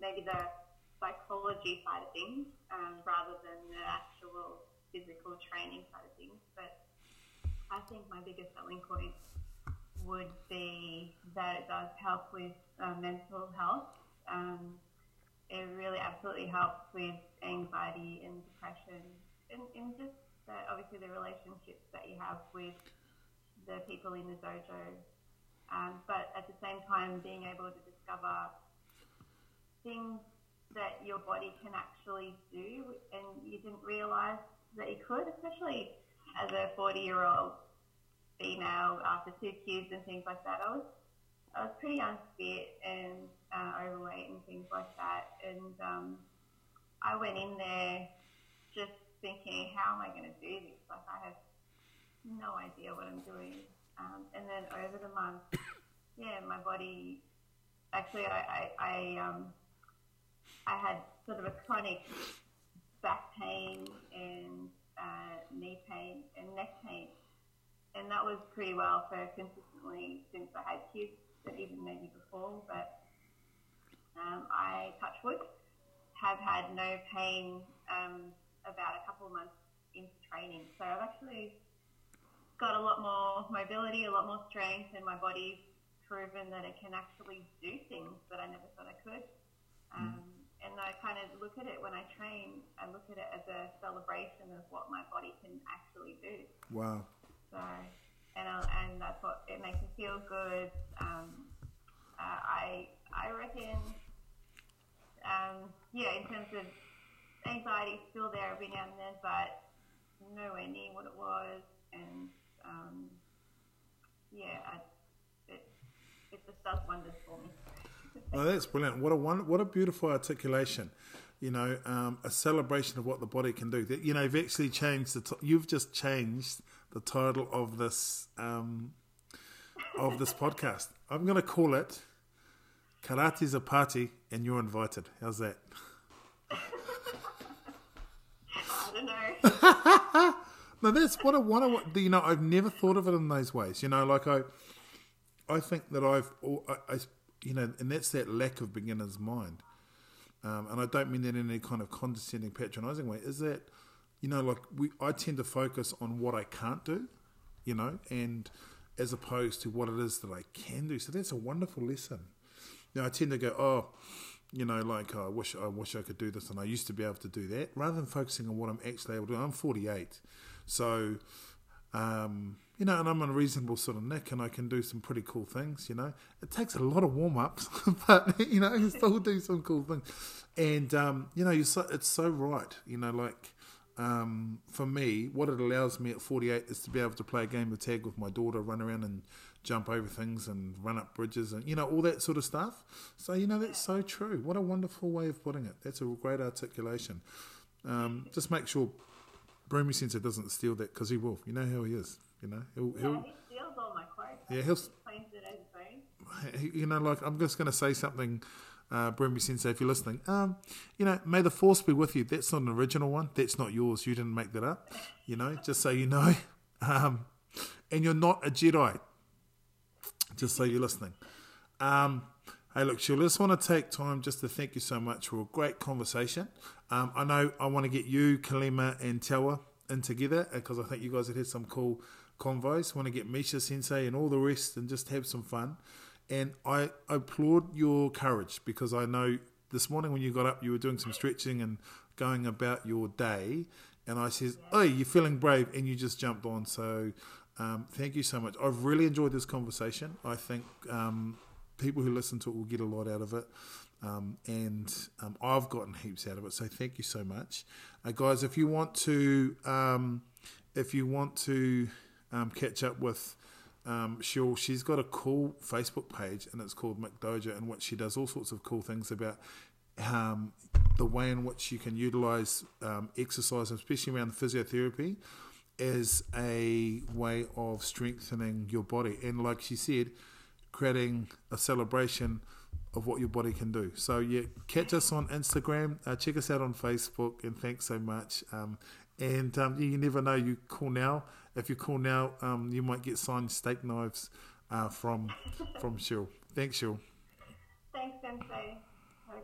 maybe the psychology side of things um, rather than the actual physical training side of things, but I think my biggest selling point would be that it does help with uh, mental health. Um, it really absolutely helps with anxiety and depression and, and just that obviously the relationships that you have with the people in the dojo, um, but at the same time being able to discover things that your body can actually do and you didn't realise that you could, especially as a forty-year-old female after two kids and things like that. I was, I was pretty unfit and uh, overweight and things like that, and um, I went in there just thinking, how am I going to do this? Like, I have no idea what I'm doing. Um, and then over the month, yeah, my body, actually I, I, I, um, I had sort of a chronic back pain and uh, knee pain and neck pain. And that was pretty well for consistently since I had kids, but even maybe before. But um, I, touch wood, have had no pain um, about a couple of months into training. So I've actually got a lot more mobility, a lot more strength, and my body's proven that it can actually do things that I never thought I could. Um, mm. And I kind of look at it when I train, I look at it as a celebration of what my body can actually do. Wow. So, and, I'll, and that's what, it makes me feel good. Um, uh, I I reckon, um, yeah, in terms of anxiety, still there every now and then, but nowhere near what it was. And, um, yeah, I, it, it just does wonders for me. Oh, that's brilliant. What a one, what a beautiful articulation. You know, um, a celebration of what the body can do. You know, you've actually changed the t- you've just changed the title of this um, of this podcast. I'm going to call it Karate's a Party and You're Invited. How's that? I don't know. No, that's what I want to, you know, I've never thought of it in those ways. You know, like I I think that I've I, I you know, and that's that lack of beginner's mind. Um, and I don't mean that in any kind of condescending, patronising way. Is that, you know, like we, I tend to focus on what I can't do, you know, and as opposed to what it is that I can do. So that's a wonderful lesson. You know, I tend to go, oh, you know, like oh, I wish, I wish I could do this, and I used to be able to do that, rather than focusing on what I'm actually able to do. I'm forty-eight, so. Um, you know, and I'm in a reasonable sort of nick, and I can do some pretty cool things, you know. It takes a lot of warm-ups, but, you know, you still do some cool things. And, um, you know, you're so, it's so right. You know, like, um, for me, what it allows me at forty-eight is to be able to play a game of tag with my daughter, run around and jump over things and run up bridges and, you know, all that sort of stuff. So, you know, that's so true. What a wonderful way of putting it. That's a great articulation. Um, just make sure Broomy Sensei doesn't steal that, because he will. You know how he is. You know, he'll, he'll, yeah, he steals all my quotes. Yeah, he'll, he claims it as his own. You know, like I'm just going to say something, uh, Broomy Sensei, if you're listening. Um, you know, may the force be with you. That's not an original one. That's not yours. You didn't make that up. You know, just so you know. Um, and you're not a Jedi. Just so you're listening. Um. Hey, look, Sheryl, I just want to take time just to thank you so much for a great conversation. Um, I know I want to get you, Kalima, and Te Awa in together, because I think you guys have had some cool convos. I want to get Misha Sensei and all the rest and just have some fun. And I applaud your courage, because I know this morning when you got up, you were doing some stretching and going about your day. And I says, oh, you're feeling brave, and you just jumped on. So um, thank you so much. I've really enjoyed this conversation. I think... Um, people who listen to it will get a lot out of it, um, and um, I've gotten heaps out of it. So thank you so much, uh, guys. If you want to, um, if you want to um, catch up with um, Sheryl, she's got a cool Facebook page, and it's called McDojo, in which she does all sorts of cool things about um, the way in which you can utilise um, exercise, especially around the physiotherapy, as a way of strengthening your body. And like she said, creating a celebration of what your body can do. So yeah, catch us on Instagram, uh, check us out on Facebook, and thanks so much. Um, and um, you never know, you call now. If you call now, um, you might get signed steak knives uh, from from Sheryl. Thanks, Sheryl. Thanks, Sensei.